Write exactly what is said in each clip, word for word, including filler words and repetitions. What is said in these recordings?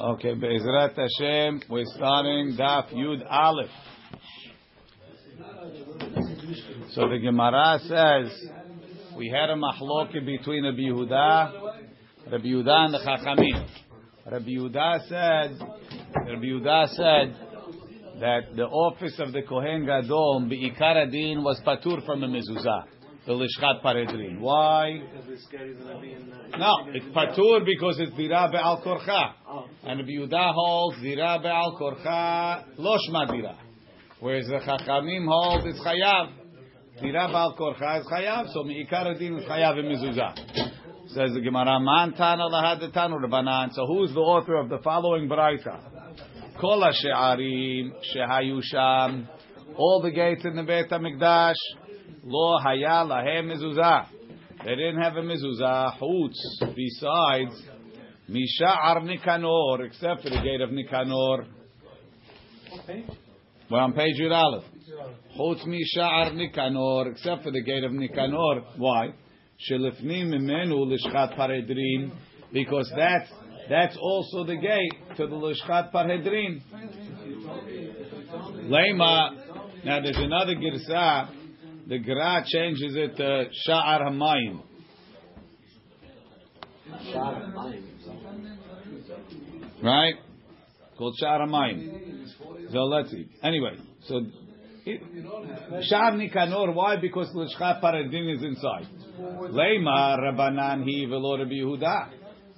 Okay, Be'ezrat Hashem, we're starting Daf Yud Aleph. So the Gemara says, we had a mahloket between Rabbi Yehuda, Rabbi Yehuda and the Chachamim. Rabbi Yehuda said, Rabbi Yehuda said that the office of the Kohen Gadol, Be'ikar Adin, was patur from the mezuzah. The Lishchat Paredrin. Why? Because this guy is going to be in the... No, it's Patur because it's Dira Be'al Korcha. Oh. And Yehuda holds Dira Be'al Korcha Loshma Dira. Whereas the Chachamim holds it's Chayav. Dira Be'al Korcha is Chayav. So Me'ikar Adin is Chayav and Mezuzah. Says the Gemara, Man Tana Lahad Tanu Rabbanan. So who's the author of the following Braita? Kol HaShe'arim Shehayu Sham. All the gates in the Beit HaMikdash. Lo haya lahem mezuzah. They didn't have a mezuzah. Chutz, besides misha'ar Nikanor, except for the gate of Nikanor. Okay. We're on page Yud Aleph. Chutz misha'ar Nikanor, except for the gate of Nikanor. Why? Shelifnim imenu lishchat paredrin, because that's that's also the gate to the lishchat paredrin. Lema. Now there's another girsah. The Gra changes it to Sha'ar Hamayim. Sha'ar Hamayim. Right? Called Sha'ar Hamayim. So let's see. Anyway, so it, Sha'ar Nikanor, why? Because L'shcha Paradin is inside. Lema Rabbanan Hi Velo Rabbi Yehuda.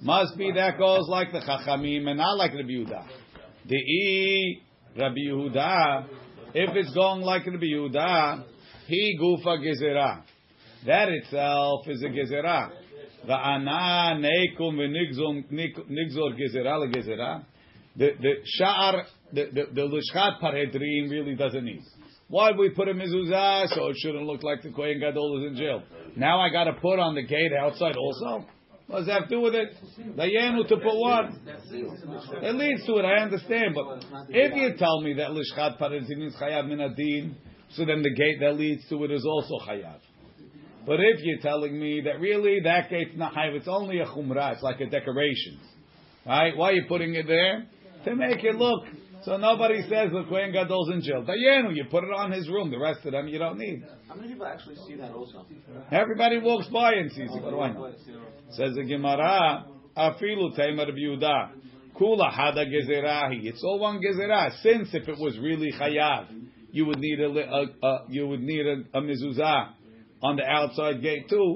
Must be that goes like the Chachamim and not like Rabbi Yehuda. De'i Rabbi Yehuda, if it's going like Rabbi Yehuda, He gufa gezerah. That itself is a gezerah. The ana neikum v'nigzor gezerah legezerah. The the sha'ar the the, the lishchat paredrim really doesn't need. Why we put a mezuzah so it shouldn't look like the Kohen Gadol is in jail? Now I got to put on the gate outside also. What does that have to do with it? Dayenu to put what? It leads to it. I understand, but if you tell me that lishchat paredrim is chayav min adin. So then the gate that leads to it is also chayav. But if you're telling me that really that gate's not chayav, it's only a chumrah, it's like a decoration. Right? Why are you putting it there? To make it look. So nobody says the Kohen Gadol's in jail. Dayenu, you put it on his room. The rest of them you don't need. How many people actually see that also? Everybody walks by and sees it. What do I know? Says the Gemara, Afilu Teimer B'Yudah. Kula Hada Gezerahi. It's all one gezerah. Since if it was really chayav, You would need a, a, a you would need a, a mezuzah on the outside gate too.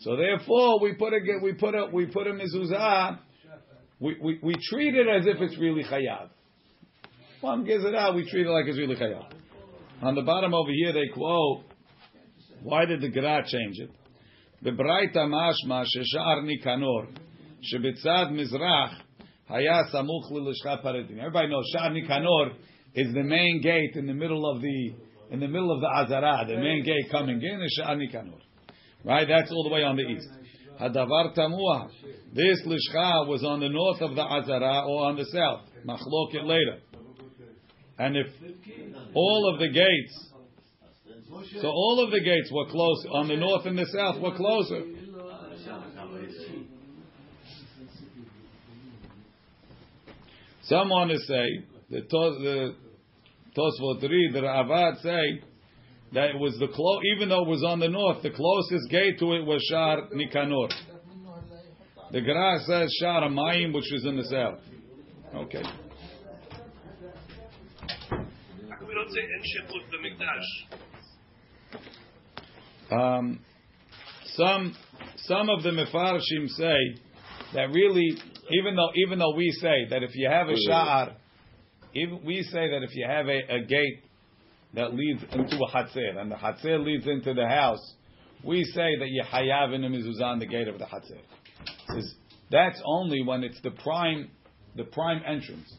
So therefore, we put a we put a we put a mezuzah. We, we we treat it as if it's really chayav. One gezerah, we treat it like it's really chayav. On the bottom over here, they quote, "Why did the Gra change it?" The Braita mashma sheshar Nikanor shebitzad mizrach hayas samuch lilishcha paredin. Everybody knows Sha'ar Nikanor is the main gate in the middle of the in the middle of the Azara. The main gate coming in is Sha'ar Nikanor. Right? That's all the way on the east. Hadavar Tamuah. This Lishcha was on the north of the Azara or on the south. Machloket later. And if all of the gates so all of the gates were close on the north and the south were closer. Some want to say the tos the Tosfot read, the Ravad say that it was the clo- even though it was on the north, the closest gate to it was Sha'ar Nikanor. The Gra says Sha'ar Hamayim, which is in the south. Okay. How come we don't say Enship with the Mikdash? Um, some some of the Mefarshim say that really, even though even though we say that if you have a Sha'ar, even we say that if you have a, a gate that leads into a Hatzer, and the Hatzer leads into the house, we say that you're Hayav in the Mezuzah on the gate of the Hatzer. That's only when it's the prime the prime entrance.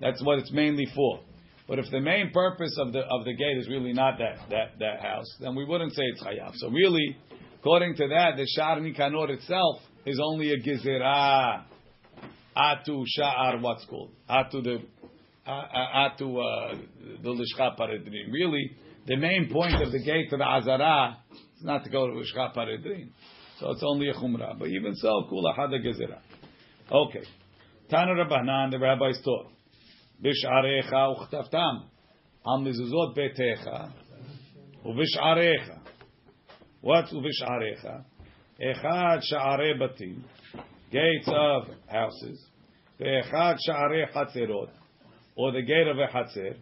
That's what it's mainly for. But if the main purpose of the of the gate is really not that that, that house, then we wouldn't say it's Hayav. So really, according to that, the Sha'ar Nikanor itself is only a Gezerah. Atu Sha'ar, what's called? Atu the... Atu uh, the Lishcha Paredrin. Really, the main point of the gate to the Azara is not to go to Lishcha Paredrin. So it's only a Chumrah. But even so, Kula Hada Gezerah. Okay. Tana Rabbanan, the rabbis taught, Bish'arecha uchtavtam, al mezuzot betecha, uvish'arecha. What's uvish'arecha? Echad sha'are batim, gates of houses, ve'echad sha'are hatzerot, or the gate of a hatzer,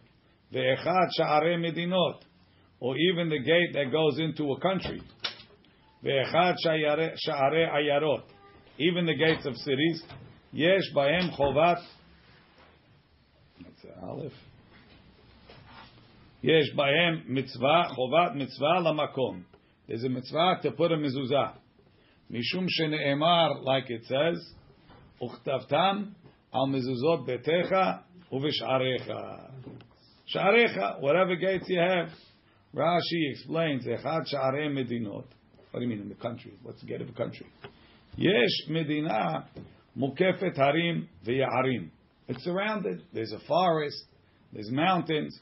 ve'echad sha'are medinot, or even the gate that goes into a country, ve'echad sha'are ayarot, even the gates of cities, yesh ba'em chovat, that's an aleph, yesh ba'em mitzvah, chovat mitzvah lamakom, there's a mitzvah to put a mezuzah, mishum shene'emar, like it says, uchtavtam al mezuzot betecha uvish'arecha. Sha'arecha, whatever gates you have. Rashi explains, echad sha'arei medinot. What do you mean in the country? What's the gate of a country? Yesh medina mukefet harim ve'yaharim. It's surrounded. There's a forest. There's mountains.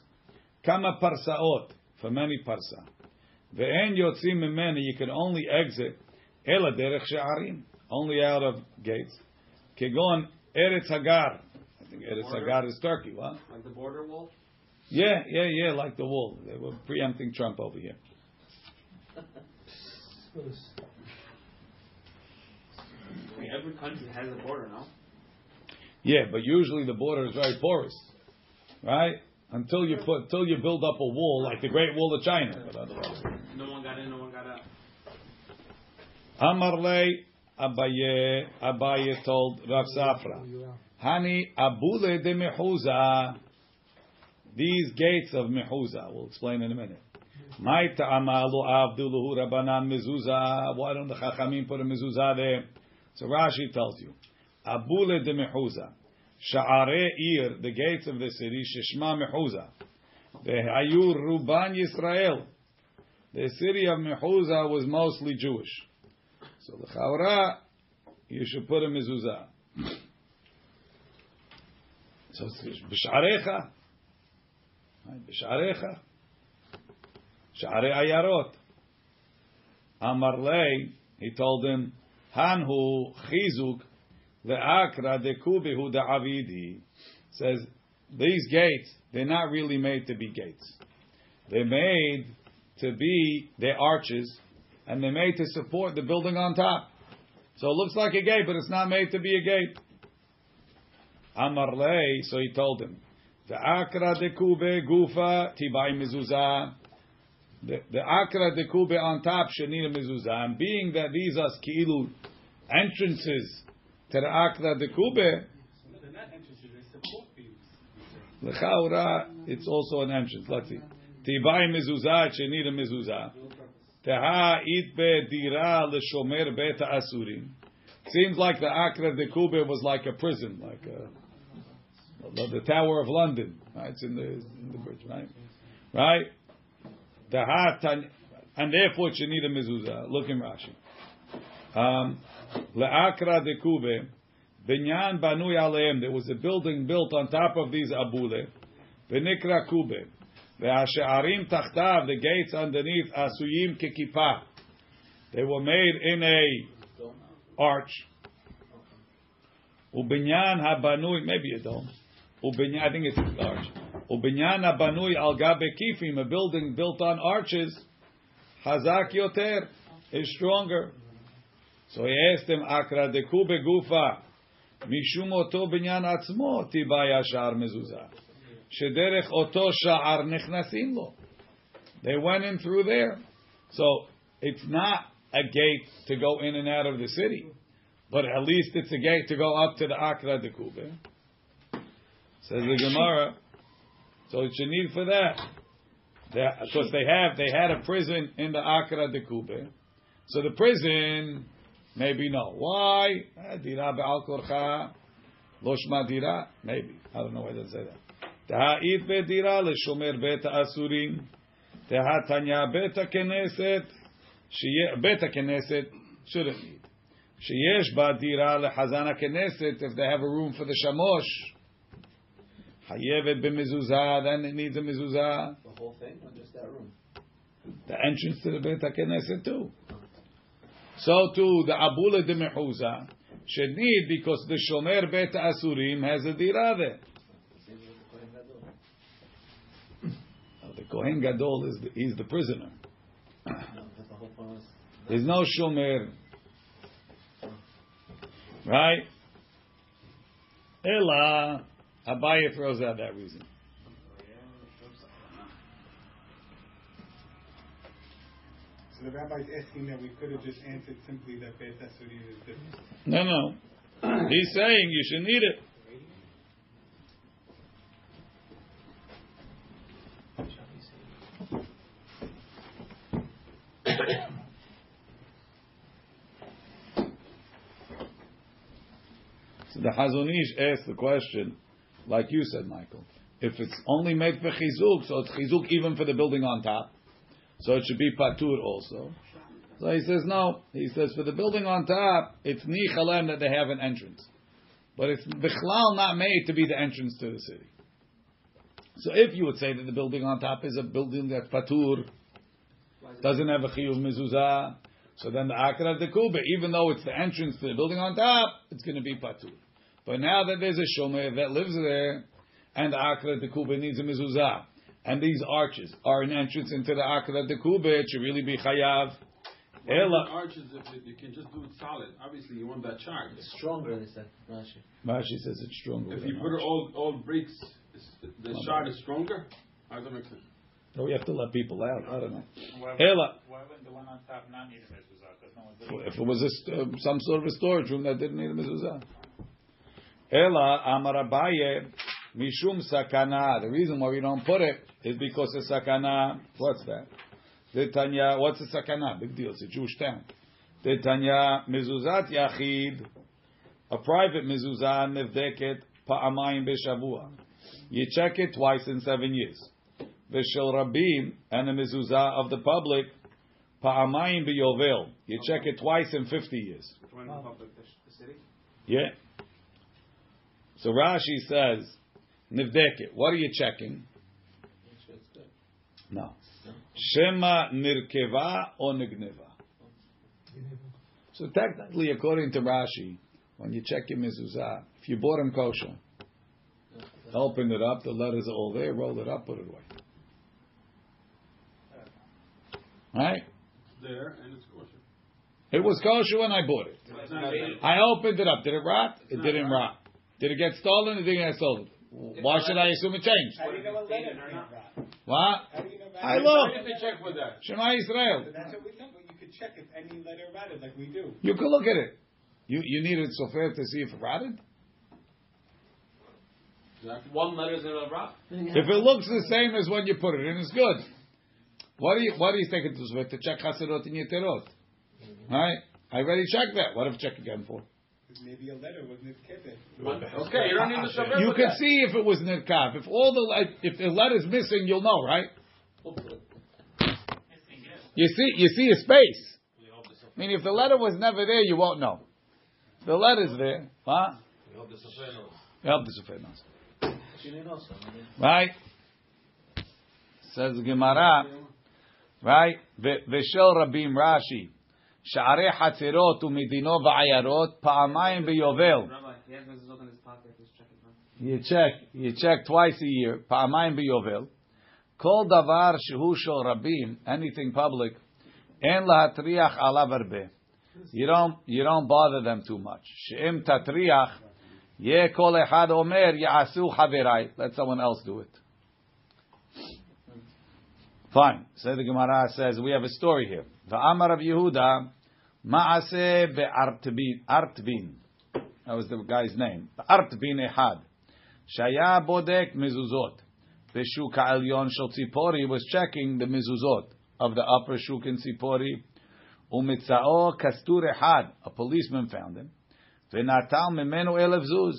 Kama parsaot, for many parsa. Ve'en yotzim mimeni, you can only exit ela derech she'arim, only out of gates. Kegon Eretz Hagar. I think Eretz Hagar is Turkey, what? Like the border wall? Yeah, yeah, yeah, like the wall. They were preempting Trump over here. I mean, every country has a border, no? Yeah, but usually the border is very porous, right? Until you put, until you build up a wall like the Great Wall of China. But otherwise, no one got in, no one got out. Amar lei Abaye, Abaye told Rav Safra, Hani abule de Mehuzah. These gates of Mehuzah, we'll explain in a minute. Why don't the Chachamim put a mezuzah there? So Rashi tells you, abule de Mehuzah, sha'are ir, the gates of the city, shishma Mehuzah, ve'hayur ruban Yisrael. The city of Mehuzah was mostly Jewish. So the Chaura, you should put a mezuzah. So b'sh'arecha, b'sh'arecha, sh'arei ayarot. Amar lei, he told him, hanhu chizuk le'akra dekubihu da'avidi. Says these gates, they're not really made to be gates. They're made to be their arches. And they're made to support the building on top. So it looks like a gate, but it's not made to be a gate. Amar lei, so he told him, the akra dekube gufa tibai mezuzah. The akra dekube on top should need a mezuzah. And being that these are ki'ilu entrances to the akra dekube, they're not entrances, they're support beams. L'chaura, it's also an entrance. Let's see. Tibai mezuzah, it should need a mezuzah. Seems like the Akra de Kube was like a prison, like a, the Tower of London. Right? It's in the, in the bridge, right? Right? And therefore, you need a mezuzah. Look in Rashi. Le'akra de Kube, binyan banui aleim. There was a building built on top of these abule. V'nikra Kube. The gates underneath asuyim kekipah. They were made in a arch. Ubinyan habanui, maybe a dome. I think it's an arch. Ubinyan habanui al gabe kifim, a building built on arches. Hazak yoter is stronger. So he asked him, Akra deku begufa mishum oto binyan atzmo tibay ashar mezuzah. Shederech oto sha'ar nechnasim lo. They went in through there. So it's not a gate to go in and out of the city, but at least it's a gate to go up to the Akra de Kube. Says the Gemara. So it's a need for that. Because they have, they had a prison in the Akra de Kube. So the prison, maybe no. Why? Dira be'al korcha, loshma dira. Maybe. I don't know why they say that. Teha'it bedira leshomer bet ha'asurim. Teha'tanya bet ha'keneset. Bet ha'keneset shouldn't need. Sheyesh ba'dira lechazan ha'keneset, if they have a room for the shamosh. Hayevet b'mezuzah, then it needs a mezuzah. The whole thing, or just that room? The entrance to the bet ha'keneset too. So too, the abula de mehuzah. should need, because the Shomer Bet Asurim has a dira there. No, the Kohen Gadol is the, he's the prisoner. There's no Shomer. Right? Ela, Abaye throws out that reason. So the rabbi is asking that we could have just answered simply that Beit Asurim is different. No, no. He's saying you should need it. So the Chazon Ish asked the question, like you said, Michael, if it's only made for chizuk, so it's chizuk even for the building on top. So it should be patur also. So he says, no. He says, for the building on top, it's ni chalem that they have an entrance. But it's bichlal not made to be the entrance to the city. So if you would say that the building on top is a building that's patur, doesn't have a chiyuv mezuzah, so then the akra of the kuba, even though it's the entrance to the building on top, it's going to be patur. But now that there's a shomer that lives there, and the akra of the kuba needs a mezuzah, and these arches are an entrance into the Akra Dekube. It should really be Chayav. Ela arches, if you can just do it solid. Obviously, you want that charge. It's stronger, they said. Rashi. Rashi says it's stronger. If you put arch. all all bricks, the no, shard no. is stronger. I don't make sense. No, we have to let people out. I don't know. Why would, Ela. Why wouldn't the one on top not need a mezuzah? No, if it was a, uh, some sort of a storage room that didn't need a mezuzah. Ela Amar Abaye. Mishum sakana. The reason why we don't put it is because the sakana. What's that? The Tanya. What's the sakana? Big deal. It's a Jewish town. The Tanya mezuzat yachid, a private mezuzah nevdeket pa'amayim b'shavua. You check it twice in seven years. V'shel rabim, and the mezuzah of the public pa'amayim b'yovel. You check it twice in fifty years. Which one in the public? The city. Yeah. So Rashi says. Nivdeket. What are you checking? No. Shema nirkeva or nigneva. So technically, according to Rashi, when you check your mezuzah, if you bought them kosher, open it up, the letters are all there, roll it up, put it away. Right? It's there and it's kosher. It was kosher when I bought it. I opened it up. Did it rot? It didn't rot. Did it get stolen? It didn't get stolen. Why should I assume it changed? How do you know it? What? How do you know I look. Check with that? Shema Israel. So that's what we look. You could check if any letter rotted, like we do. You could look at it. You you needed sofer to see if it rotted. One letter is gonna rot. If it looks the same as when you put it in, it's good. What do you What do you think it's worth to check chaserot and yeterot? Right? I already checked that. What if I check again for? Maybe a letter was nirkeveh. Okay, you don't need to show. You can see if it was nirkav. If all the if the letter's missing, you'll know, right? You see, you see a space. I mean, if the letter was never there, you won't know. The letter's there, huh? Help the sofer knows. Right? Says Gemara. Right? Veshel Rabim Rashi. Sha'arei hatzirot u'medinot va'ayarot pa'amayim b'yovel. Rabbi, he has mezuzot in his pocket. He's checking. You check. You check twice a year. Pa'amayim b'yovel. Kol davar shehu shel rabim. Anything public. En lahatriach alav arbe. You don't. You don't bother them too much. She'im tatriach. Ye kol echad omer ya'asu haverai. Let someone else do it. Fine. So the Gemara says we have a story here. Va'amar Rav Yehuda ma'aseh be'artbin. Artbin. That was the guy's name. Artbin ehad. Shaya bodek mezuzot. The shuk ha'elyon shel Tzipori was checking the mezuzot of the upper shuk in Tzipori. U'mitzao kastur ehad. A policeman found him. Ve'natal memenu elef zuz.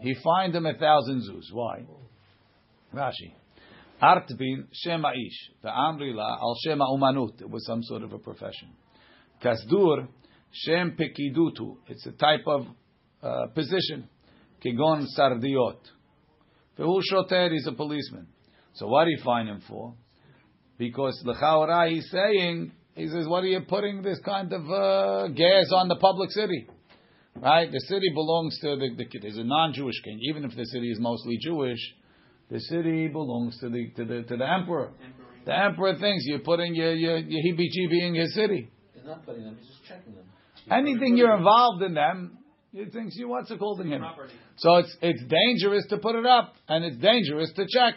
He fined him a thousand zuz. Why? Rashi. Artbin shema ish ve'amrila al shema umanut. It was some sort of a profession. Kasdur shem pekidutu. It's a type of uh, position. Kegon sardiot. Ve'hu shoter. He's a policeman. So what do you fine him for? Because l'chaora he's saying, he says, what are you putting this kind of uh, gas on the public city? Right? The city belongs to the, the there's a non-Jewish king. Even if the city is mostly Jewish, the city belongs to the to the to the emperor. Emperor. The emperor thinks you're putting your your, your heebie-jeebie in your city. He's not putting them. He's just checking them. He's Anything you're involved in them, he thinks you what's it called in him. Property. So it's it's dangerous to put it up, and it's dangerous to check.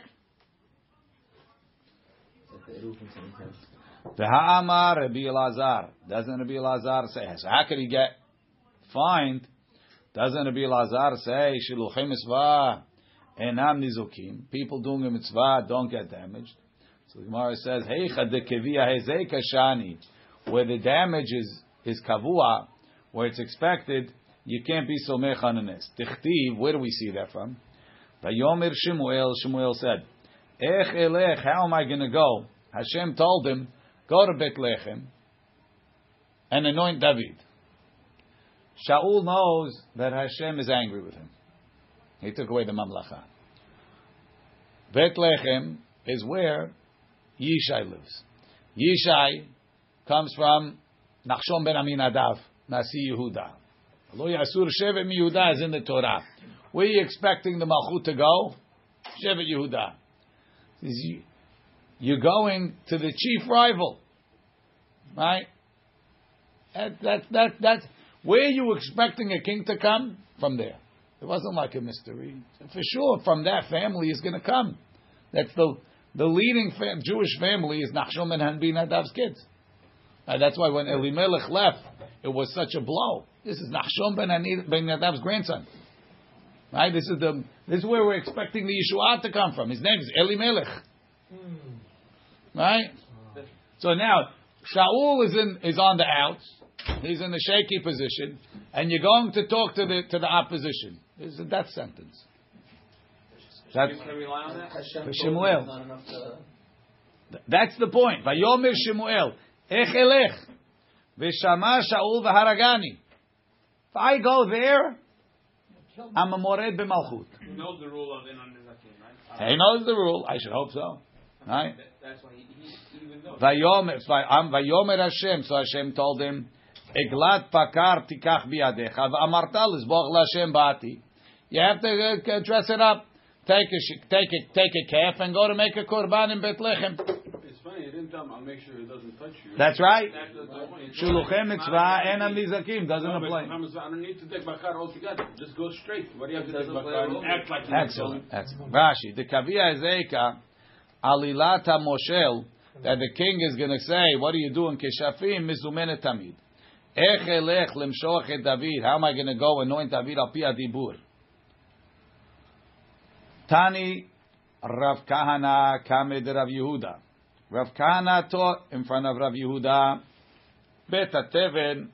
The Ha'amar Rabbi Elazar. Doesn't Rabbi Elazar say? So how could he get fined? Doesn't Rabbi Elazar say Shiluchei Mitzvah Enam Nizukim? People doing a mitzvah don't get damaged. So the Gemara says Heicha Dekeviya Hezei Kashani, where the damage is is kavua, where it's expected, you can't be Somech on a nest. Tichtiv. Where do we see that from? Vayomer Shemuel. Shemuel said, Ech Elech. How am I going to go? Hashem told him, go to Bethlehem and anoint David. Shaul knows that Hashem is angry with him. He took away the Mamlacha. Bethlehem is where Yishai lives. Yishai comes from Nachshon ben Aminadav, Nasi Yehuda. Lo Yasur Shevet Yehuda is in the Torah. Where are you expecting the Malchut to go? Shevet Yehuda. Is You're going to the chief rival, right? That, that, that, that's where you expecting a king to come from. There, it wasn't like a mystery. For sure, from that family is going to come. That's the the leading fam- Jewish family is Nachshon ben Aminadav's kids. Uh, that's why when Elimelech left, it was such a blow. This is Nachshon ben Aminadav's grandson, right? This is the this is where we're expecting the Yeshua to come from. His name is Elimelech. Mm. Right? So now, Shaul is in, is on the outs. He's in the shaky position. And you're going to talk to the to the opposition. It's a death sentence. That's, can we rely on that? Shemuel. To... That's the point. Vayomer Shemuel. Ech elech. V'shama Shaul v'haragani. If I go there, I'm a mored b'malchut. He knows the rule of Inan Nezakim, right? He knows the rule. I should hope so. Right? That's why he, he even knows. Vayomer Hashem. So Hashem told him, Eglat pakar tikach biyadecha. V'amartal izboch l'Hashem ba'ati. You have to dress it up. Take a take a take a calf and go to make a korban in Bethlehem. It's funny. You didn't tell him. I'll make sure it doesn't touch you. That's right. Shuluchem mitzvah enam nizakim doesn't apply. I don't need to take bakar altogether. Just go straight. What do you have to take bakar? Act like excellent. Excellent. Rashi. The kaviyah ezeka. Alilata Moshel, that the king is going to say, what are you doing? Keshafim mizumenet tamid. Ech elech lemshoch et David. How am I going to go anoint David al pi adibur? Tani Rav Kahana kamed Rav Yehuda. Rav Kahana taught in front of Rav Yehuda. Beta Teven.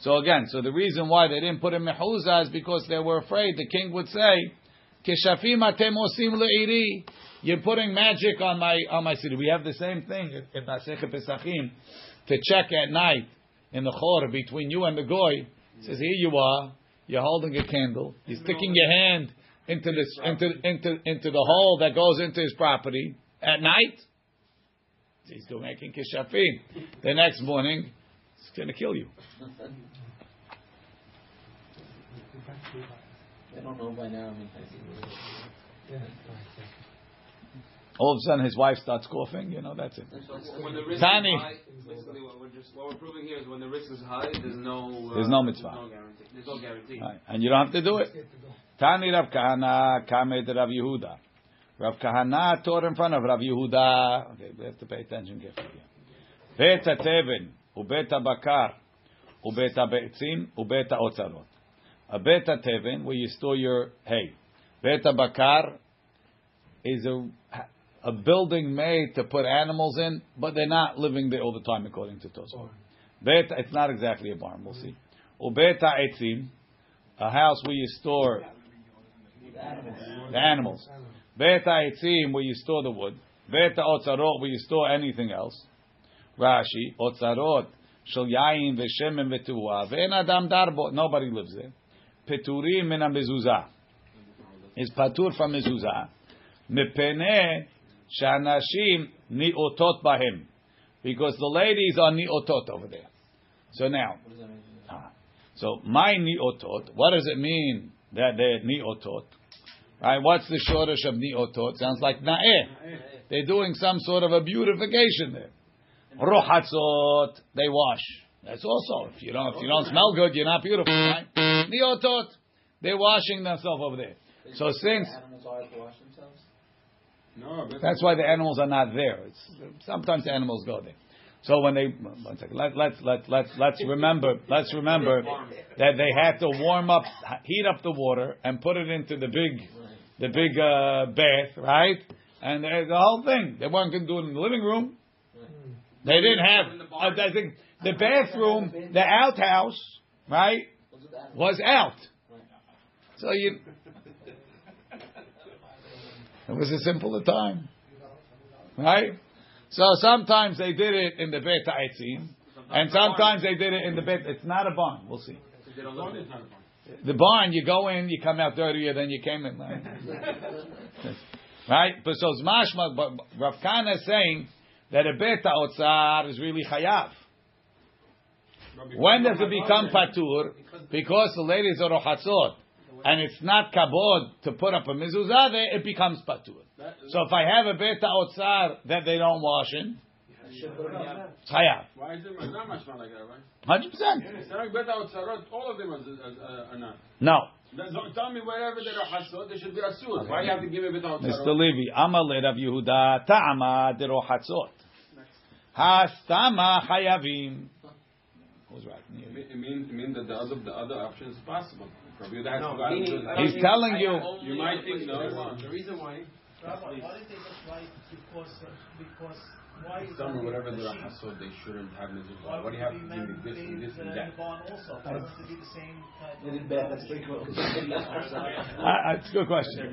So again, so the reason why they didn't put him mechuzah is because they were afraid the king would say, Keshafim atem osim le'iri. You're putting magic on my on my city. We have the same thing in Masechet Pesachim to check at night in the chor between you and the goy. It says, here you are. You're holding a candle. You're sticking your hand into this into into into the hole that goes into his property at night. He's still making kishafim. The next morning, it's going to kill you. I don't know by now. All of a sudden, his wife starts coughing. You know, that's it. So when the risk Tiny. Is high, basically what we're, just, what we're proving here is when the risk is high, there's no uh, there's no mitzvah, there's no guarantee, there's no guarantee. Right. And you don't have to do it. Tani Rav Kahana kamed Rav Yehuda. Rav Kahana taught in front of Rav Yehuda. Okay, we have to pay attention carefully. Beta Teven, ubeta Bakar, ubeta Beitzim, ubeta Otzarot. A Beta Teven, where you store your hay. Beta Bakar is a A building made to put animals in, but they're not living there all the time, according to Tosfos. It's not exactly a barn. We'll see. Ubeta etzim, a house where you store the animals. Beta etzim, where you store the wood. Beta otzarot, where you store anything else. Rashi otzarot shel yayin v'shemen v'tuah ve'en adam darbo. Nobody lives there. Peturim min hamezuzah is patur from mezuzah. Mepeneh. Shanashim ni'otot bahim, because the ladies are ni'otot over there. So now, So, my ni'otot, what does it mean that they're ni'otot? Right, what's the shoresh of ni'otot? Sounds like na'eh. They're doing some sort of a beautification there. Rohatzot, they wash. That's also, if you don't if you don't smell good, you're not beautiful, right? Ni'otot, they're washing themselves over there. So since... animals are to wash themselves? No. That's why the animals are not there. It's, sometimes the animals go there. So when they one second, let, let's let let's let's remember let's remember that they had to warm up, heat up the water, and put it into the big the big uh, bath, right? And uh, the whole thing they weren't going to do it in the living room. They didn't have. I think the bathroom, the outhouse, right, was out. So you. It was a simple time, right? So sometimes they did it in the Beit Ha'etzim, and sometimes they did it in the Beit. It's not a barn. We'll see. The barn, you go in, you come out dirtier than you came in. Right? But so it's mashma, but Rav Kana is saying that a Beit Ha'otzar is really chayav. When does it become patur? Because the ladies are rochatzot. And it's not kabod to put up a mezuzah there, it becomes patur. So if I have a beta otzar that they don't wash in, yeah, it's chayav. Why is it not much like that, right? Hundred percent. All of them are not. No. Tell me wherever there are hatzot, there should be asur. Why do you have to give a beta otzar? Mister Levi, Amalei Rav Yehuda ta'ama dero hatzot. Hastama chayavim. Who's right? It means mean that the other the other option is possible. No, meaning, he's mean, telling I you. You might think no. The reason why. Rabbi, why did they apply because because why is some whatever the hasod they shouldn't have mezuzah. What do you have to do this and this and that? Also, that has to be the same. It's a good question.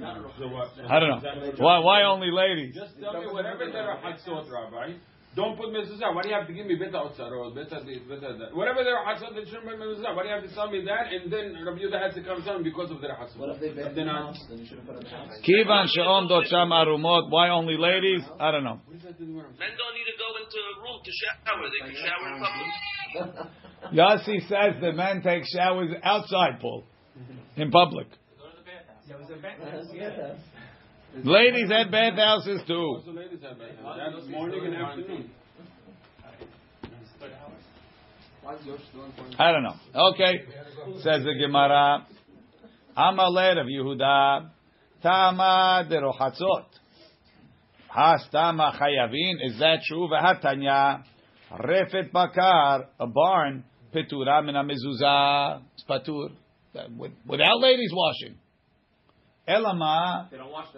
I don't know. Why why only ladies? Just tell me whatever there are hasod, Rabbi. Don't put mezuzah. Why do you have to give me beta otzar or beta this, beta that? Whatever their hasod, they shouldn't put mezuzah. Why do you have to tell me that? And then Rabbi Yehuda has to come down because of their hasod. What if they bet the house? Then you shouldn't put it on. Kivan she'om dosham arumot. Why only ladies? I don't know. Men don't need to go into a room to shower. They can shower in public. Yossi says the men take showers outside, Paul, in public. Go to the bathhouse. There was a bathhouse. Yeah. Ladies had bathhouses too. Also ladies had bathhouses. Morning and afternoon. I don't know. Okay. Says the Gemara. Amalei Rav Yehuda. Tama de rochatzot. Hastama chayavin. Is that true? V'hatanya. Refet bakar. A barn. Petura mina mezuzah. Spatur. Without ladies washing. Elama,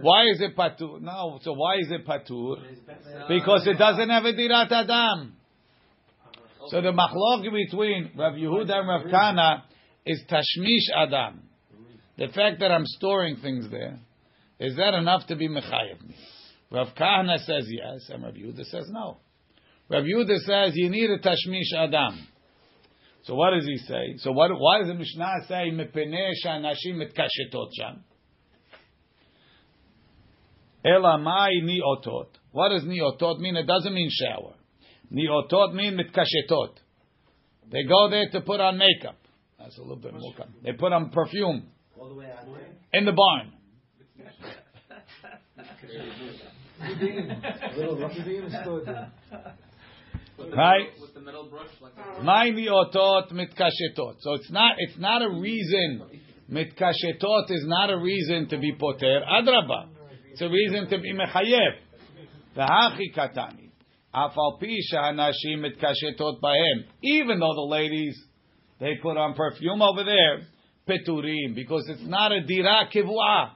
why is it patur? No, so why is it patur? Because it doesn't have a dirat adam. So the machlok between Rav Yehuda and Rav Kana is tashmish adam. The fact that I'm storing things there, is that enough to be mechayev? Rav Kana says yes, and Rav Yehuda says no. Rav Yehuda says you need a tashmish adam. So what does he say? So what, why does the Mishnah say mepeneh she'anashim mitkashetot sham? Elamai ni'otot. What does ni'otot mean? It doesn't mean shower. Ni'otot mean mitkashetot. They go there to put on makeup. That's a little bit more common. They put on perfume. All the way out there? In the barn. Right? With the metal brush like that. My ni'otot mitkashetot. So it's not, it's not a reason. Mitkashetot is not a reason to be poter. Adrabah. It's a reason to be mechayev. V'hachi katani, afal pi shehanashim mitkashetot bahem. Even though the ladies they put on perfume over there, peturim, because it's not a dira kivua.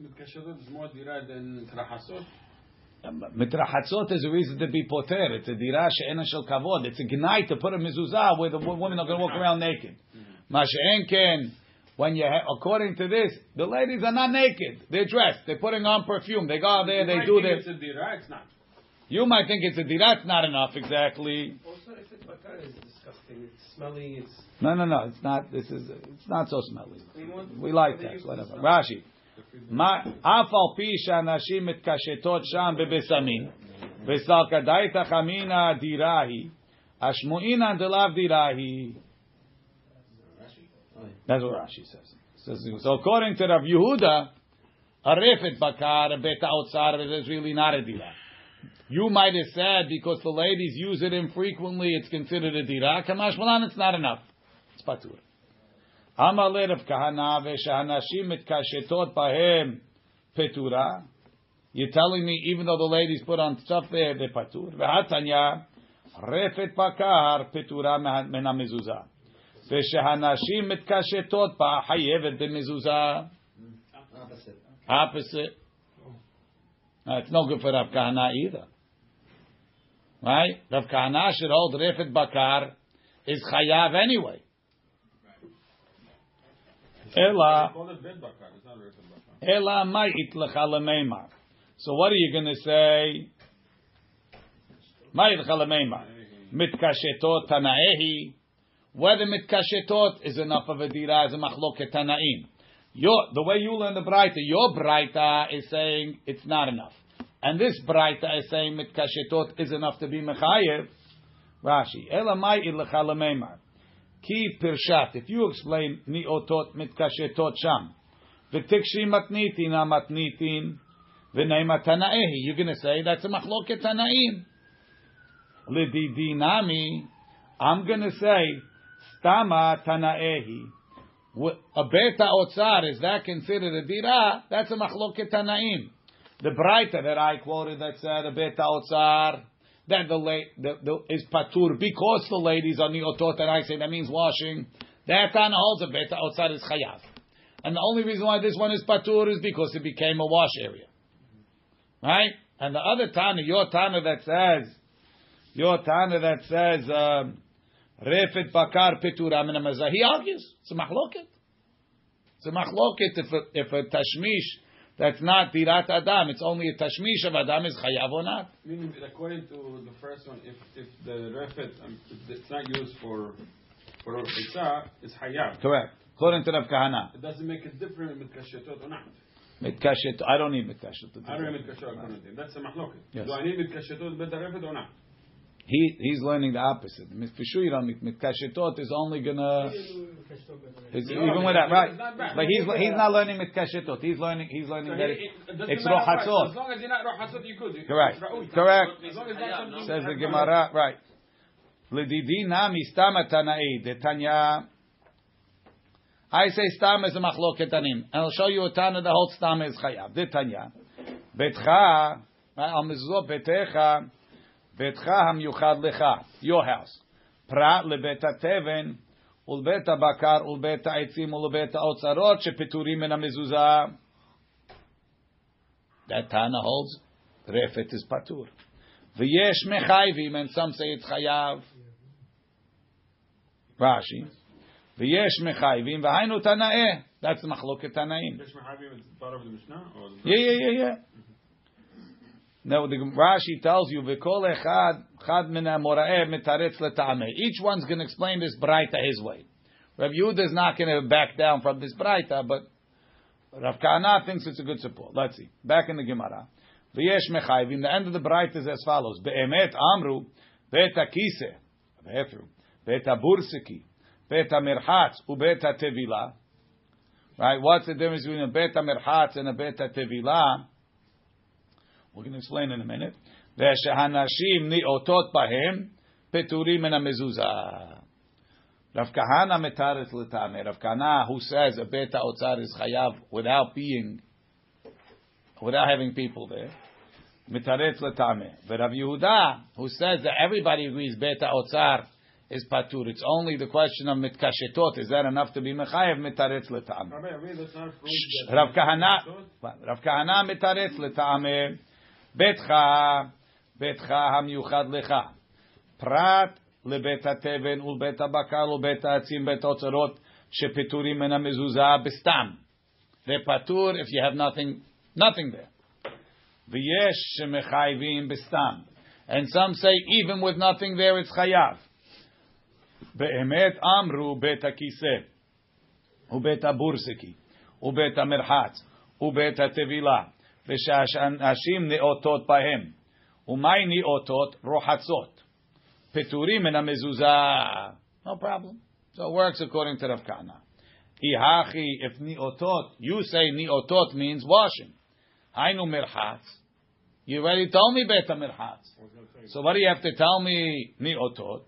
Mitkashetot is more dira than mitrahatzot. Mitrahatzot is a reason to be poter. It's a dira she'ena shel kavod. It's a gnai to put a mezuzah where the women are going to walk around naked. Ma she'enken. When you, ha- according to this, the ladies are not naked. They're dressed. They're putting on perfume. They go out there. You they might do think their. It's a dira. It's not. You might think it's a dira. It's not enough exactly. Also, if it's bakar, it's disgusting. It's smelly. It's no, no, no. It's not. This is. It's not so smelly. We like that. Whatever. Rashi. Afal pi shehanashim mitkashetot sham bebesamin v'salkadai tachamina dirahi ashmu'inan delav dirahi. That's what Rashi says. So according to Rav Yehuda, arifet bakar bet outside of it is really not a dira. You might have said because the ladies use it infrequently, it's considered a dira. Kamash malan, it's not enough. It's patur. Amalei Rav Kahana ve'shanashim mitkashetot bahem petura. You're telling me even though the ladies put on stuff there, they're patur. Ve'hatanya refet bakar petura menamezuzah. Ve'shanashim mitkashetot ba hayevet b'mezuzah. Opposite. Opposite. Uh, it's no good for Rav Kahana either. Right? Rav Kahana should hold Refet Bakar is Chayav anyway. Ela, Ela Ma'it L'cha L'meimar. So what are you going to say? Ma'it L'cha L'meimar. Mitkashetot Tanaehi. Whether Mitkashetot is enough of a dira as a machloket Tanaim. Your, the way you learn the Braita, your Braita is saying it's not enough. And this Braita is saying mitkashetot is enough to be mechayev. Rashi, elamai ilcha l'meimar. Ki pirshat, if you explain ni'otot mitkashetot sham. V'tikshi matnitin amatnitin. V'neima tanaehi. You're going to say that's a machloket tanaim. L'didinami, I'm going to say stama tanaehi. A beta otzar, is that considered a dira? That's a machloket tanaim. The braita that I quoted that said a beta otzar that the, la- the, the is patur because the ladies are ni'otot and I say that means washing. That tana holds a beta otzar is chayav, and the only reason why this one is patur is because it became a wash area, right? And the other tana, your tana that says, your tana that says. Um, Refet Bakar Petura Min HaMazah. He argues. It's a machloket. It's a machloket if a, if a tashmish that's not dirat Adam, it's only a tashmish of Adam is chayav or not. Meaning that according to the first one, if, if the refet, um, it's not used for for Isha, it's chayav. Correct. According to Rav Kahana. It doesn't make a difference in mitkashetot or not. Mitkashet, I don't need mitkashetot. I don't need mitkashetot. That's a machloket. Yes. Do I need mitkashetot with the refet or not? He he's learning the opposite. Mitkashetot mitkashetot is only gonna is, no, even with that right. But he's he's not learning mitkashetot. He's learning he's learning so that he, it, it's rochatzot. As long as you're not rochatzot, you could. Correct. Correct. As long as not says the Gemara right. L'didi nami stama tanaei de tanya. I say stam is a machloket tanim, and I'll show you a tana that holds stam is chayav de tanya. Betcha al mezuzot betecha. Betcha hamyuchad lecha, your house. Pra lebeta teven, ulbeta bakar, ulbeta etzim, ulbeta otzarot shepeturim min hamezuzah. That Tana holds refet is patur. V'yesh mechayvim, and some say it's chayav. Rashi. V'yesh mechayvim, v'haynu tanaeh. That's the machloket tanaim. V'yesh mechayvim is part of the Mishnah. Yeah, yeah, yeah, yeah. Now the Rashi tells you, "V'kol echad chad min hamoraeh mitaretz letameh." Each one's going to explain this braita his way. Rav Yehuda is not going to back down from this braita, but Rav Kahana thinks it's a good support. Let's see. Back in the Gemara, v'yesh mechayvim. The end of the braita is as follows: "Be'emet amru beta kise b'hefru beta bursiki beta merhatz ubeta tevila." Right? What's the difference between a beta merhatz and a beta tevila? We're going to explain in a minute. V'shehanashim ni'otot bahem peturim min hamezuzah. Rav Kahana metaretz l'tameh. Rav Kahana, who says a beta otzar is chayav without being, without having people there, metaretz l'tameh. Rav Yehuda, who says that everybody agrees beta otzar is patur. It's only the question of mitkashetot. Is that enough to be mechayev? Mitaretz l'tameh. Rav Kahana, Rav Kahana metaretz l'tameh. Betcha, betcha hamyuchad lecha. Prat lebeta teven ulbeta bakal ulbeta atzim bet otzarot shepeturim min hamezuzah bestam. Lepatur if you have nothing, nothing there. V'yesh shemechayvim bestam. And some say even with nothing there it's chayav. Be'emet amru beta kiseh, ubeta bursiki, ubeta merhatz, ubeta tevilah. V'sha'ashim ne'otot bahem. Umay ne'otot rohatzot. Peturim min hamezuzah. No problem. So it works according to Rav Kahana. Hihachi, if ni'otot, you say ni'otot means washing. Hainu mirhatz. You already told me beta mirhatz. So what do you have to tell me ni'otot?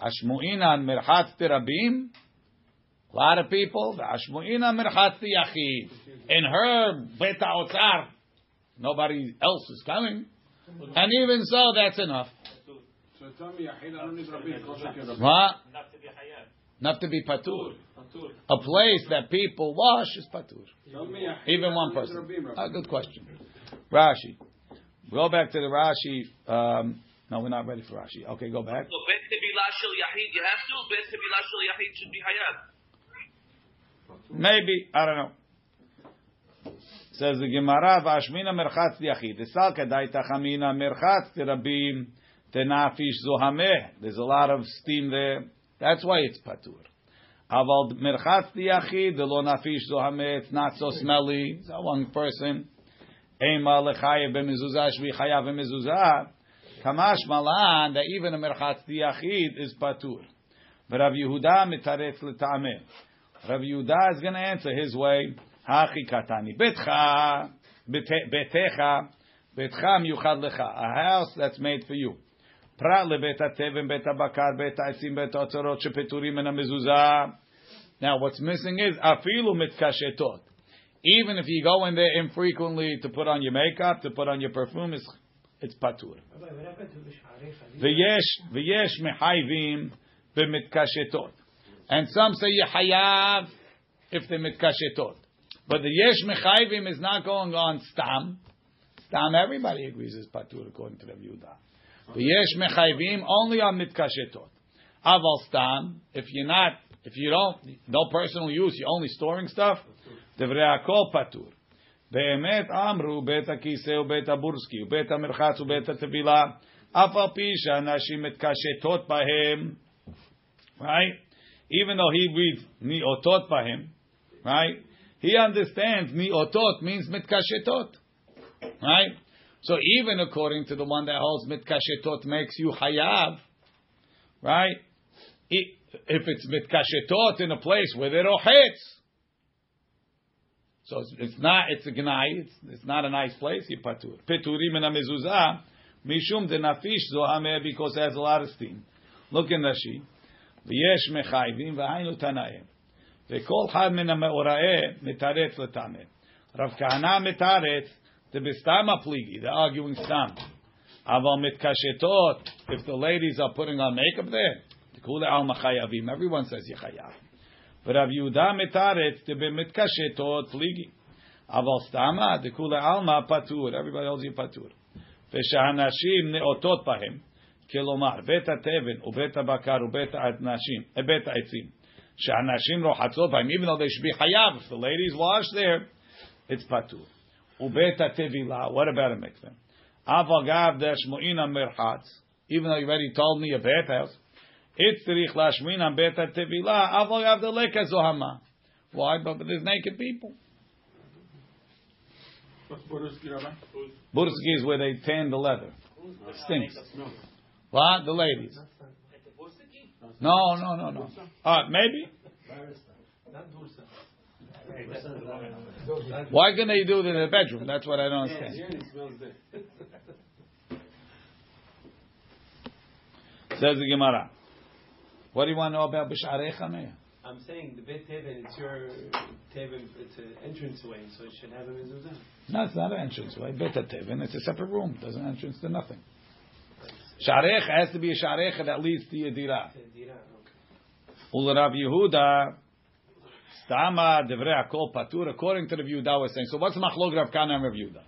Ashmu'inan mirhatz terabim. A lot of people. Ashmu'inan mirhatz yachid. In her beta otar, nobody else is coming. And even so, that's enough. So tell me, I don't need rabim. What? Not to be hayad. Not to be patur. patur. A place that people wash is patur. Even one person. A good question. Rashi. Go back to the Rashi. Um, no, we're not ready for Rashi. Okay, go back. So bet tebilah shel yahid, you have to. Bet tebilah shel yahid should be hayad. Maybe, I don't know. Says the Gemara, v'ashmina merchatz yahid. Esal kedai tachamina merchatz terabim tenafish zohameh. There's a lot of steam there. That's why it's patur. Aval merchatz diachid lo nafish zohameh. It's not so smelly. It's not one person. Ema lechayev b'mezuzah shvi chayav b'mezuzah. Kamash malan that even a merchatz diachid is patur. But Rav Yehuda mitaretz letameh. Rav Yehuda is going to answer his way. Hachi katani betcha betecha betcha miyuchad lecha. A house that's made for you. Now what's missing is afilu mitkashetot. Even if you go in there infrequently to put on your makeup, to put on your perfume, it's, it's patur. V'yesh v'yesh mehayvim b'mitkashetot. And some say you hayav if they mitkashetot, but the yesh mehayvim is not going on stam. Stam everybody agrees is patur according to the Yehuda. V'yesh mechayvim only on mitkashetot. Aval stam, if you're not, if you don't, no personal use, you're only storing stuff. Devrei hakol patur. Be'emet amru beta kiseu beta burski beta merchatzu beta tevila. Afal pisha nashim mitkashetot bahem. Right? Even though he reads ni'otot bahem, right? He understands ni'otot means mitkashetot, right? So even according to the one that holds mitkashetot makes you hayav, right? If it's mitkashetot in a place where they're rohetz, so it's, it's not, it's a gnai, it's, it's not a nice place, you patur. Peturim in a mezuzah, mishum de nafish zohameh, because it has a lot of steam. Look in Rashi. V'yesh mechayvim v'aynu tanayim. V'kol chad min ha'me'oraeh mitaretz letameh. Rav Kahana mitaretz. The bestama pligi, they're arguing stam. Aval mitkashetot, if the ladies are putting on makeup there, the kula al machayavim, everyone says yechayav. But Rav Yehuda mitaret to be mitkashetot pligi. Aval stama, the kula alma patur, everybody else is patur. Veshanashim neotot pahem, kelomar beta teven ubeta bakar ubeta atnashim ebeta etzim. Shanashim rochatzot pahem, even though they should be chayav, if the ladies wash there, it's patur. Ubeta tevila. What about a mikveh? Avagav dashmoina merchatz. Even though you already told me a bathhouse, it's tzrich lashmina beta tevila. Avagav the leka zohama. Why? But there's naked people. Burski is where they tan the leather. It stinks. What? The ladies? No, no, no, no. Uh, maybe. Why can they do it in the bedroom? That's what I don't understand. Says the Gemara. What do you want to know about B'Sharecha, Meir? I'm saying the bit Tevin, it's your Tevin, it's an entrance way, so it should have a mezuzah. No, it's not an entrance way. Bet Tevin, it's a separate room. It doesn't entrance to nothing. Sharecha has to be a Sharecha that leads to Yedira. Ul Rav Yehuda. Stama devrei hakol patur. According to Rav Yehuda was saying. So what's machlok Rav Kana and Rav Yehuda?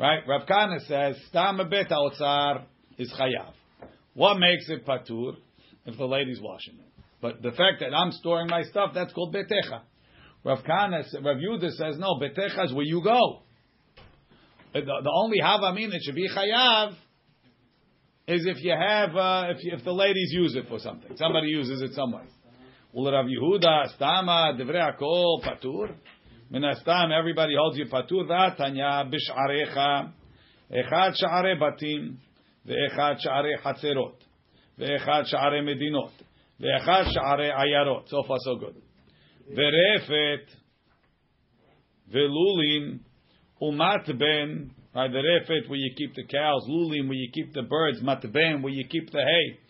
Right? Rav Kana says stama bet haotzar is chayav. What makes it patur? If the lady's washing it. But the fact that I'm storing my stuff, that's called betecha. Rav Kana, Rav Yehuda says no. Betecha is where you go. The, the only havamin that should be chayav is if you have uh, if you, if the ladies use it for something. Somebody uses it some way. Ul Rav Yehuda, stama, devrei hakol, patur. Min ha-stam, everybody holds you patur. V'atanya, b'sh'arecha, echad sh'are batim, ve'echad sh'are chatzerot, ve'echad sh'are medinot, ve'echad sh'are ayarot. So far, so good. Verefet, velulim, umatben, right? Verefet, where you keep the cows, lulim, where you keep the birds, matben, where you keep the hay,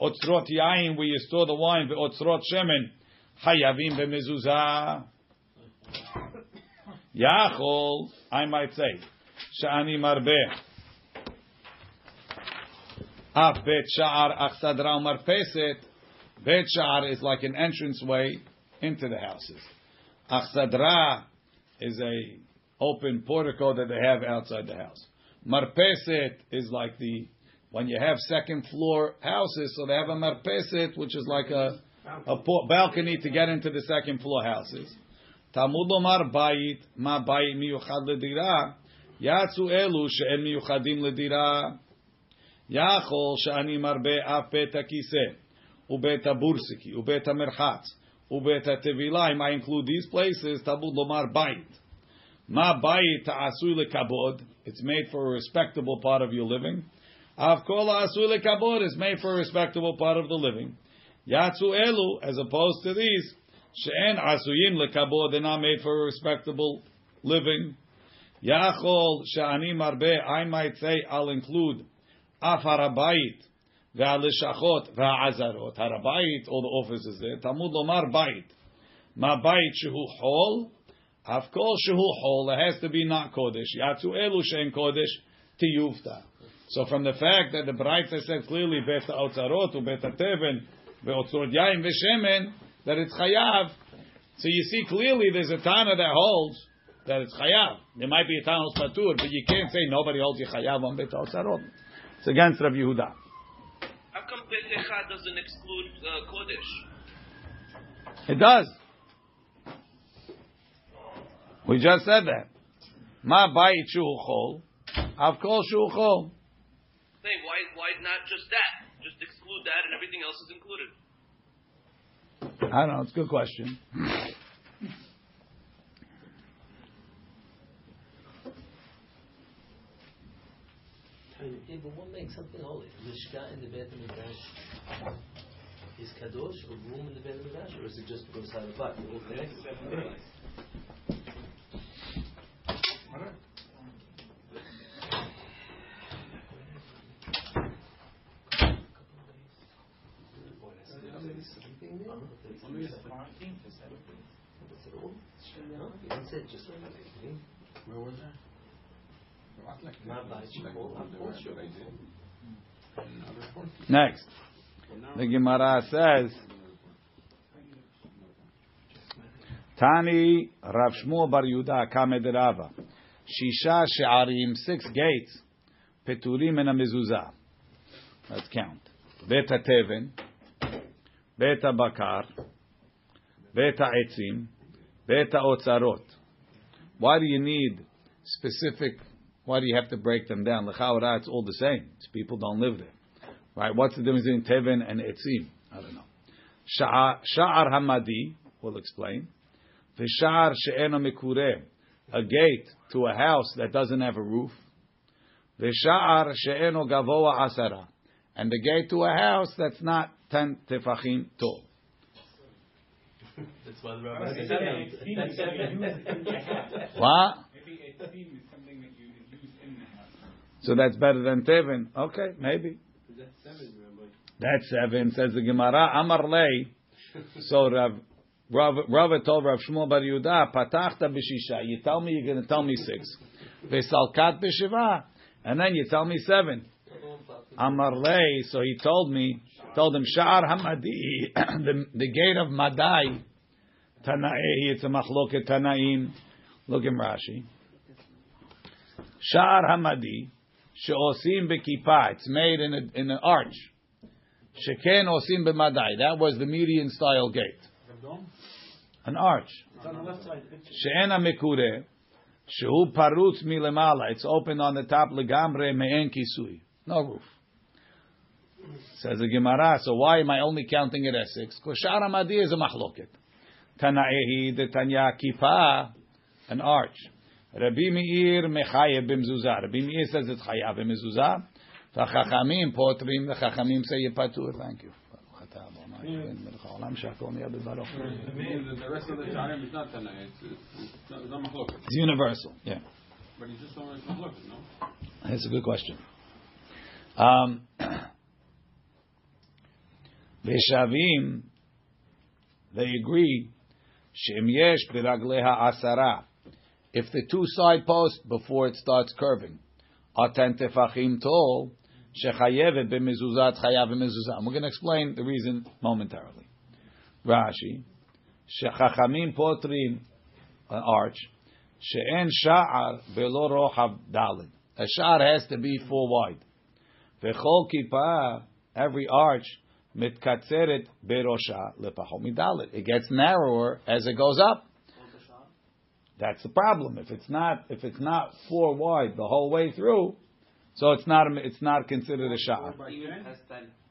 otzrot yain, where you store the wine, otzrot shemen, hayavim v'mezuzah. Yachol, I might say, she'ani marbeh, af bet sha'ar achsadra umarpeset. Bet sha'ar is like an entrance way into the houses. Achsadra is a open portico that they have outside the house. Marpeset is like the, when you have second floor houses, so they have a marpeset, which is like a, a por- balcony to get into the second floor houses. Talmud omar bayit, ma bayit miyuchad ledira, yatsu elu she'en miyuchadim ledira, yachol she'ani marbe af bet hakiseh, ubet habursiki, ubet hamerchatz, ubet hatevila. I might include these places. Talmud omar bayit. Ma bayit asui lekabod. It's made for a respectable part of your living. Av kol asui lekabod is made for a respectable part of the living. Yatsu elu, as opposed to these, she'en asuyim lekabod, they're not made for a respectable living. Yachol she'ani marbe, I might say, I'll include af harabayit ve'alishachot ve'azarot. Harabayit, all the offices there. Talmud lomar bayit. Ma bayit shehu hol, af kol shehu hol, it has to be not kodesh. Yatsu elu she'en kodesh tiyufta. So from the fact that the Braitha said clearly bet ha'otzarot u'bet ha'teven ve'otzrot yaim ve'shemen, that it's chayav. So you see clearly there's a Tana that holds that it's chayav. There might be a Tana holds patur, but you can't say nobody holds you chayav on bet ha'otzarot. It's against Rabbi Yehuda. How come bet echad doesn't exclude uh, kodesh? It does. We just said that. Ma bayit shuhu chol, av kol shuhu chol. Hey, why, why not just that? Just exclude that and everything else is included. I don't know. It's a good question. Yeah, but what makes something holy? Mishka in the Beit Midrash is kadosh, or room in the Beit Midrash, or is it just because of the fact? Where was that? Next, the Gemara says, Tani Rav Shmuel Bar Yehuda Kameh Derava Shisha She'arim, six gates, Peturim and a Mezuzah. Let's count. Bet HaTeven, Bet HaBakar, Bet HaEtzim, Bet HaOtzarot. Why do you need specific? Why do you have to break them down? L'chaura, it's all the same. It's people don't live there, right? What's the difference between Teven and Etzim? I don't know. Sha'ar Hamadi, we'll explain. V'sha'ar she'ena mekureh, a gate to a house that doesn't have a roof. V'sha'ar she'eno gavoa asara, and the gate to a house that's not ten tefachim tall. That's why the rabbi said that. What? Maybe Etzim is something that you. So that's better than Tevin. Okay, maybe. That's seven, Rabbi. That's seven, says the Gemara. Amar lei. So Rav, Rav, Rav told Rav Shmuel Bar Yehuda, patachta b'shisha. You tell me you're going to tell me six. V'salkat b'shiva. And then you tell me seven. Amar lei. So he told me, told him, Sha'ar Hamadi, the, the gate of Madai. Tana'i, it's a machloket Tanaim. Look in Rashi. Sha'ar Hamadi. She'osim b'kippah. It's made in, a, in an arch. She'ken osim b'madai. That was the Median style gate. An arch. She'ena mekureh. She'hu parutz milemala. It's open on the top legamre me'en kisui. No roof. Says the Gemara, so why am I only counting it as six? Because Sha'ar Hamadi is a machloket. Tanaehi de Tanya kippah. An arch. Rabbi Meir mechayev b'mezuzah. Rabbi Meir says it's chayav b'mezuzah. The Chachamim potrim. The Chachamim say patur. Thank you. The rest of the Sha'arim is not Tanna. It's not Machlokes. It's universal, yeah. But it's just somewhere it's Machlokes, no? That's a good question. Um, Veshavim, they agree, Shem Yesh Piragleha Asara. If the two side posts before it starts curving, Aten Tefachim Tol, Shechayevet b'mezuzat chayav b'mezuzat. And we're going to explain the reason momentarily. Rashi, shechachamim potrim an arch, she'en sha'ar velo rochav dalid. A sha'ar has to be full wide. V'chol kippah, every arch mitkatzeret berosha lepachom midalid. It gets narrower as it goes up. That's the problem. If it's not, if it's not four wide the whole way through. So it's not it's not considered a sha'ar.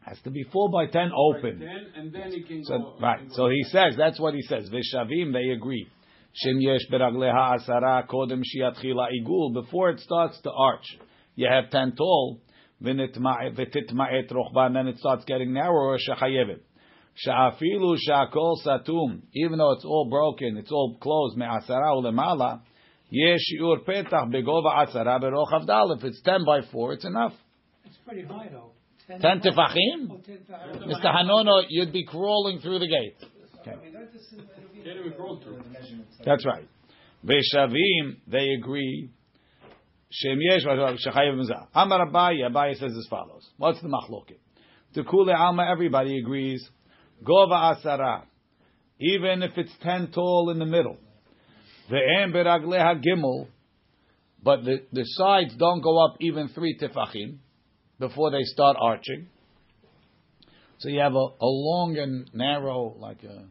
Has to be four by ten open. By ten, and then it can so, go, right. Can so go. He says that's what he says. Vishavim, they agree. Shem yesh beragleha asara kodem shiatchila igul. Before it starts to arch, you have ten tall. V'nitma'et rochba, and then it starts getting narrower. Shechayevet sha'afilu sha'kol satum. Even though it's all broken, it's all closed. Me'asara ulemala. Yesh ur petach begova atzara berochav dal. If it's ten by four, it's enough. It's pretty high though. Ten, ten tefachim, oh, Mister Hanono, you'd be crawling through the gate. Okay. That's right. Veshavim, they agree. Shem yesh shechayev mizah. Amar Abaye, Abaye says as follows. What's the machloket? To kule alma, everybody agrees. Gova asara, even if it's ten tall in the middle. Ve'en beragleha gimel, but the, the sides don't go up even three tefachim before they start arching. So you have a, a long and narrow, like a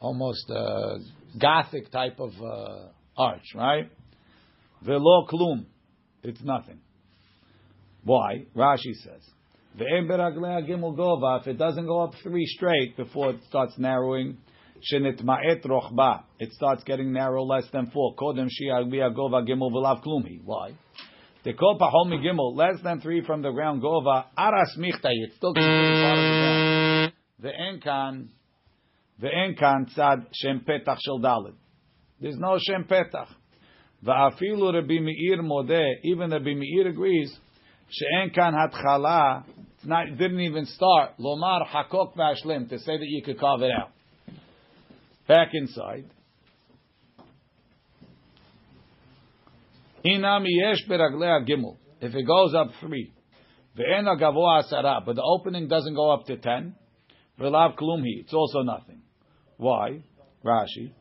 almost a Gothic type of uh, arch, right? Ve'lo klum, it's nothing. Why? Rashi says ve'en beragleha gimel gova. If it doesn't go up three straight before it starts narrowing. It starts getting narrow, less than four. Why? Less than three from the ground. Gova aras michta. It's still considered part of the ground. Tzad shem petach shel dalid. There's no shem petach. Va'afilu Rabbi Meir modeh. Even Rabbi Meir agrees. She'en kan hatchala. It didn't even start. Lomar hakok v'ashlim, to say that you could carve it out. Back inside. Inami yesh beraglea gimel. If it goes up three, ve'en agavoa asara, but the opening doesn't go up to ten. Velav klumhi, it's also nothing. Why? Rashi.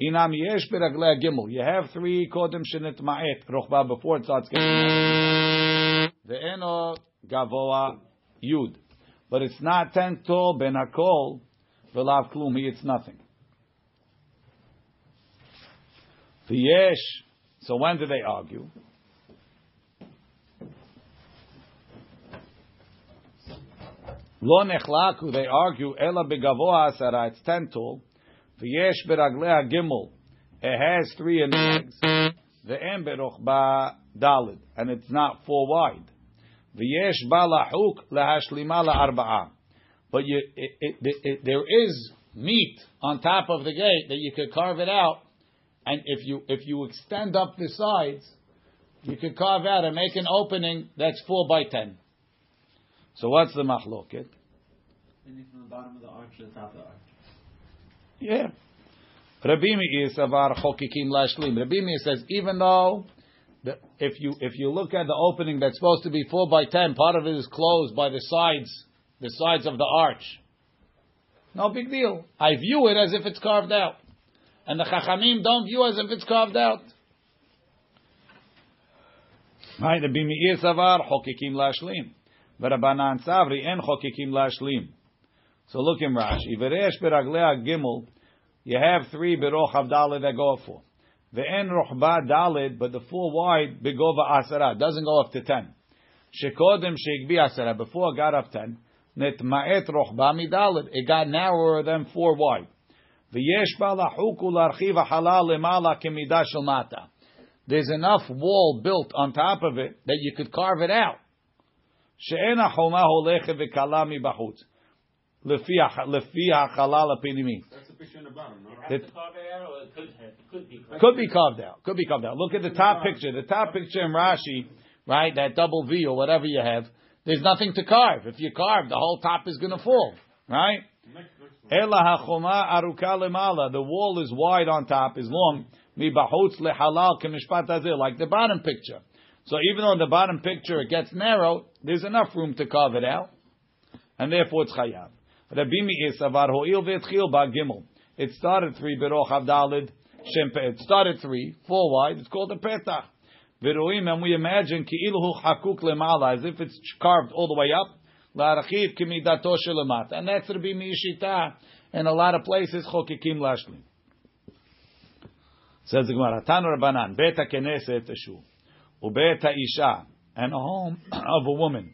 Inami yesh beraglea gimel. You have three kodem shenit ma'et rochba before it starts getting. Ve'en agavoa yud, but it's not ten tall ben hakol. Velav klumhi, it's nothing. Yesh. So when do they argue? Lo nechlaku, they argue. Ela begavoa asara, it's ten tall. V'yesh beraglea gimel, it has three in the legs. V'em berochba dalid, and it's not four wide. V'yesh balahuk lahashlima laarba'a, but you, it, it, it, it, there is meat on top of the gate that you could carve it out. And if you if you extend up the sides, you could carve out and make an opening that's four by ten. So what's the machloket? Anything from the bottom of the arch to the top of the arch. Yeah. Rabbi Meir savar chokikim lashlim. Rabbi Meir says even though the, if you if you look at the opening that's supposed to be four by ten, part of it is closed by the sides the sides of the arch. No big deal. I view it as if it's carved out. And the Chachamim don't view as if it's carved out. Right? The Bimiyir Savar, Chokikim Lashlim. V'Rabanan Savri, En Chokikim Lashlim. So look in Rashi. V'Reish Beraglea Gimel, you have three Berochav Dalid that go for. V'En Rochba Dalid, but the four wide, Begova Asara, doesn't go up to ten. Shekodem Sheikbi Asara, before it got up ten, Netma'et Rochba Midalid, it got narrower than four wide. There's enough wall built on top of it that you could carve it out. Lefi hachalal apidimi. That's the picture on the bottom. No? It, it, could, it could be carved, could be carved out. out. Could be carved out. Look at the top picture. The top picture in Rashi, right? That double V or whatever you have. There's nothing to carve. If you carve, the whole top is going to fall, right? Ela hachoma aruka lemala. The wall is wide on top, is long. Mibahutz lehalal kemishpat hazeh, like the bottom picture. So even though the bottom picture it gets narrow, there's enough room to carve it out, and therefore it's chayav. It started three. It started three, four wide. It's called a petach. And we imagine as if it's carved all the way up. And that's Rabbi Meir in a lot of places. Chokikim lashlim. Says the Gemara, Tanu Rabbanan, Beit HaKnesset Eshu, Ubeit HaIsha, and a home of a woman,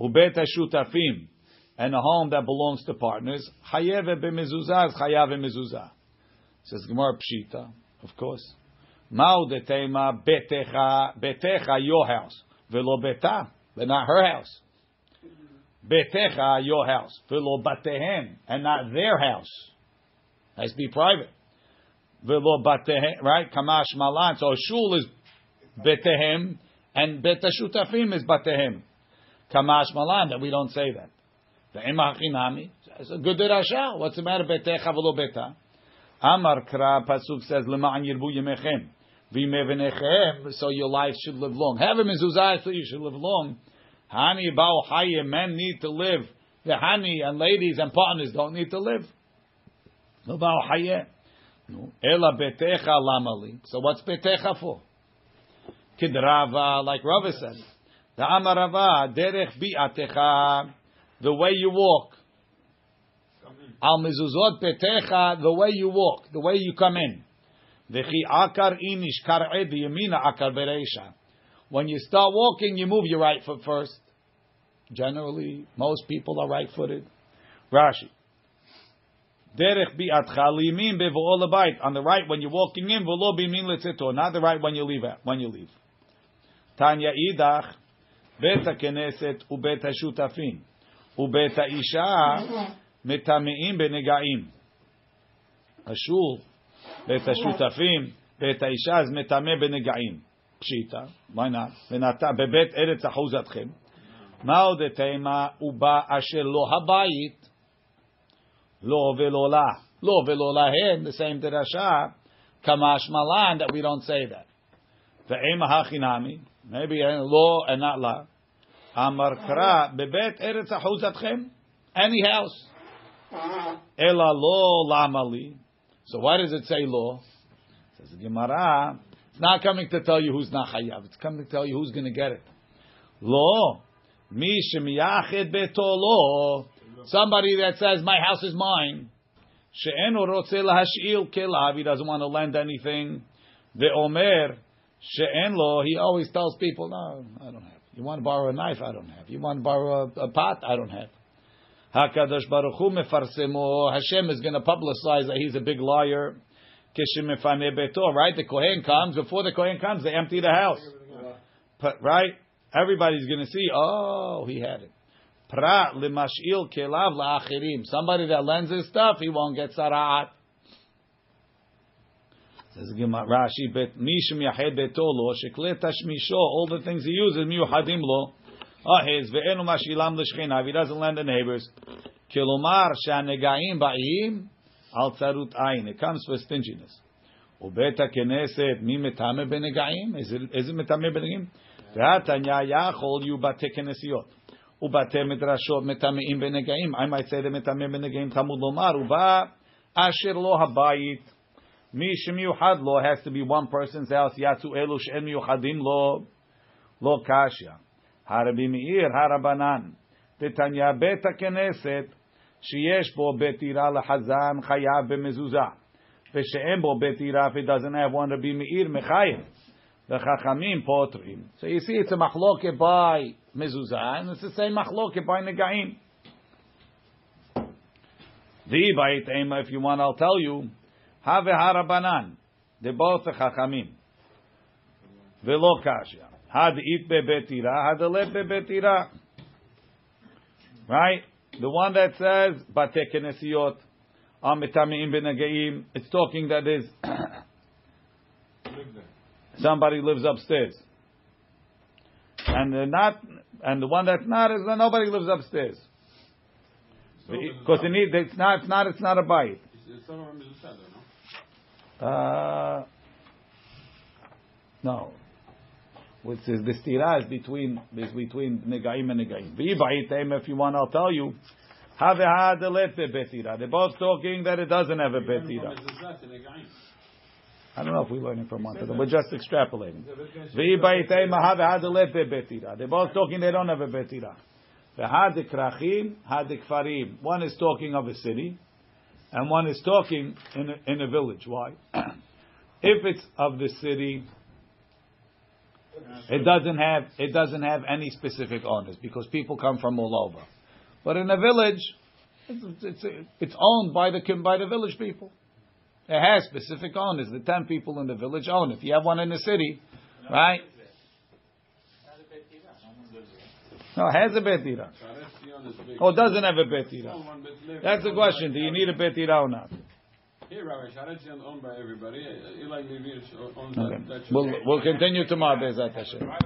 Ubeit HaShutafim, and a home that belongs to partners, Chayev b'Mezuzah, Chayav b'Mezuzah. Says Gemara Pshita, of course. Ma'u detema betecha, betecha, your house, velo beta, and not her house. Betecha, your house, velo batehem, and not their house. Has to be private. Velo batehem, right? Kamash malan. So shul is betehem, and betashutafim is batehem. Kamash malan. That we don't say that. The imachinami. It's a good rasha. What's the matter? Betecha velo beta. Amar kra pasuk says lema'an yirbu yemechem v'mevenechem. So your life should live long. Have a mezuzah so you should live long. Hani ba'u haye. Men need to live. The hani and ladies and partners don't need to live. No ba'u haye. No. Ela betecha lamali. So what's betecha for? Kidrava, like Rava said. The Amarava, derech bi'atecha, the way you walk. Al mezuzot betecha, the way you walk, the way you come in. V'chi akar inish kar'e b'yamina akar bereisha. When you start walking, you move your right foot first. Generally, most people are right-footed. Rashi. Derech bi'atcha limin b'vo'o lebayit, on the right when you're walking in, v'lo b'imin le'tzeto, not the right when you leave. When you leave. Tanya idach bet haKnesset u'bet haShutafim u'bet haIsha metameim b'negaim. A shul bet haShutafim bet haIsha is metameh b'negaim. Pshita, why not? Bebet eretz achuzatchem. Ma'od etema uba asher lo habayit. Lo velola, lo velola hen. The same derasha, kamash malan, that we don't say that. The ema hachinami, maybe lo and not la. Amar kra bebet eretz achuzatchem, any house. Ela lo lamali. So why does it say lo? It says Gemara, it's not coming to tell you who's not chayav. It's coming to tell you who's going to get it. Lo mi shemiyached betolo. Somebody that says, my house is mine. She'enu rotzeh lahash'il kelav. He doesn't want to lend anything. Ve'omer she'en lo. He always tells people, no, I don't have. You want to borrow a knife? I don't have. You want to borrow a, a pot? I don't have. HaKadosh Baruch Hu mefarsemo. Hashem is going to publicize that he's a big liar. Kishimefane beto. Right? The Kohen comes. Before the Kohen comes, they empty the house. But, right? Everybody's going to see, oh, he had it. Pra limashil kelav laachirim. Somebody that lends his stuff, he won't get sara'at. Says Rashi, bet mishum yahed betolo shekle tashmisho. All the things he uses miyuhadim lo. Ah, his ve'enu mashilam l'shchina. He doesn't lend the neighbors. Kilomar shanegaim ba'im al tzarut ayin. It comes for stinginess. Ubet haKnesset mi metame benegaim. Is it is it metame benegaim? V'atanya yachol you bate knesiot. I might say the metamim b'negaim tamud lomar uba asher lo habayit mi shemiyuchad lo has to be one person's house yatzu elu she'en miyuchadim lo lo kashya harabi meir harabanan betanya bet haKnesset sheyesh bo betira lahazan chayav b'mezuzah v'she'en bo betira if it doesn't have one Rabbi Meir mechayev the chachamim potrim. So you see it's a machloket by mezuzah, and it's the same machloket by negaim. The bayit ema, if you want, I'll tell you. Have harabanan. They both the chachamim. Velo kashya. Had it bebetira. Had leb bebetira. Right. The one that says Bate Kenesiot, Amitamiim Benagaim, it's talking that is somebody lives upstairs, and the not, and the one that's not is that nobody lives upstairs, because so it need it's not it's not it's not a bayit. Uh, no, which is the stira is between is between negaim and negaim. V'bayit, if you want, I'll tell you. Have had the letter betira. They're both talking that it doesn't have a betira. I don't know if we're learning from one another. We're just extrapolating. They're both talking they don't have a betira. One is talking of a city, and one is talking in a, in a village. Why? If it's of the city, it doesn't have it doesn't have any specific owners because people come from all over. But in a village, it's, it's, it's owned by the by the village people. It has specific owners. The ten people in the village own. If you have one in the city, no, right? No, it has a betira. Or doesn't have a betira. That's the question. Do you need a betira or not? Here, Rabbi Sharetzion owned by everybody. Eli Levi owns that. We'll continue tomorrow, Bezat Hashem.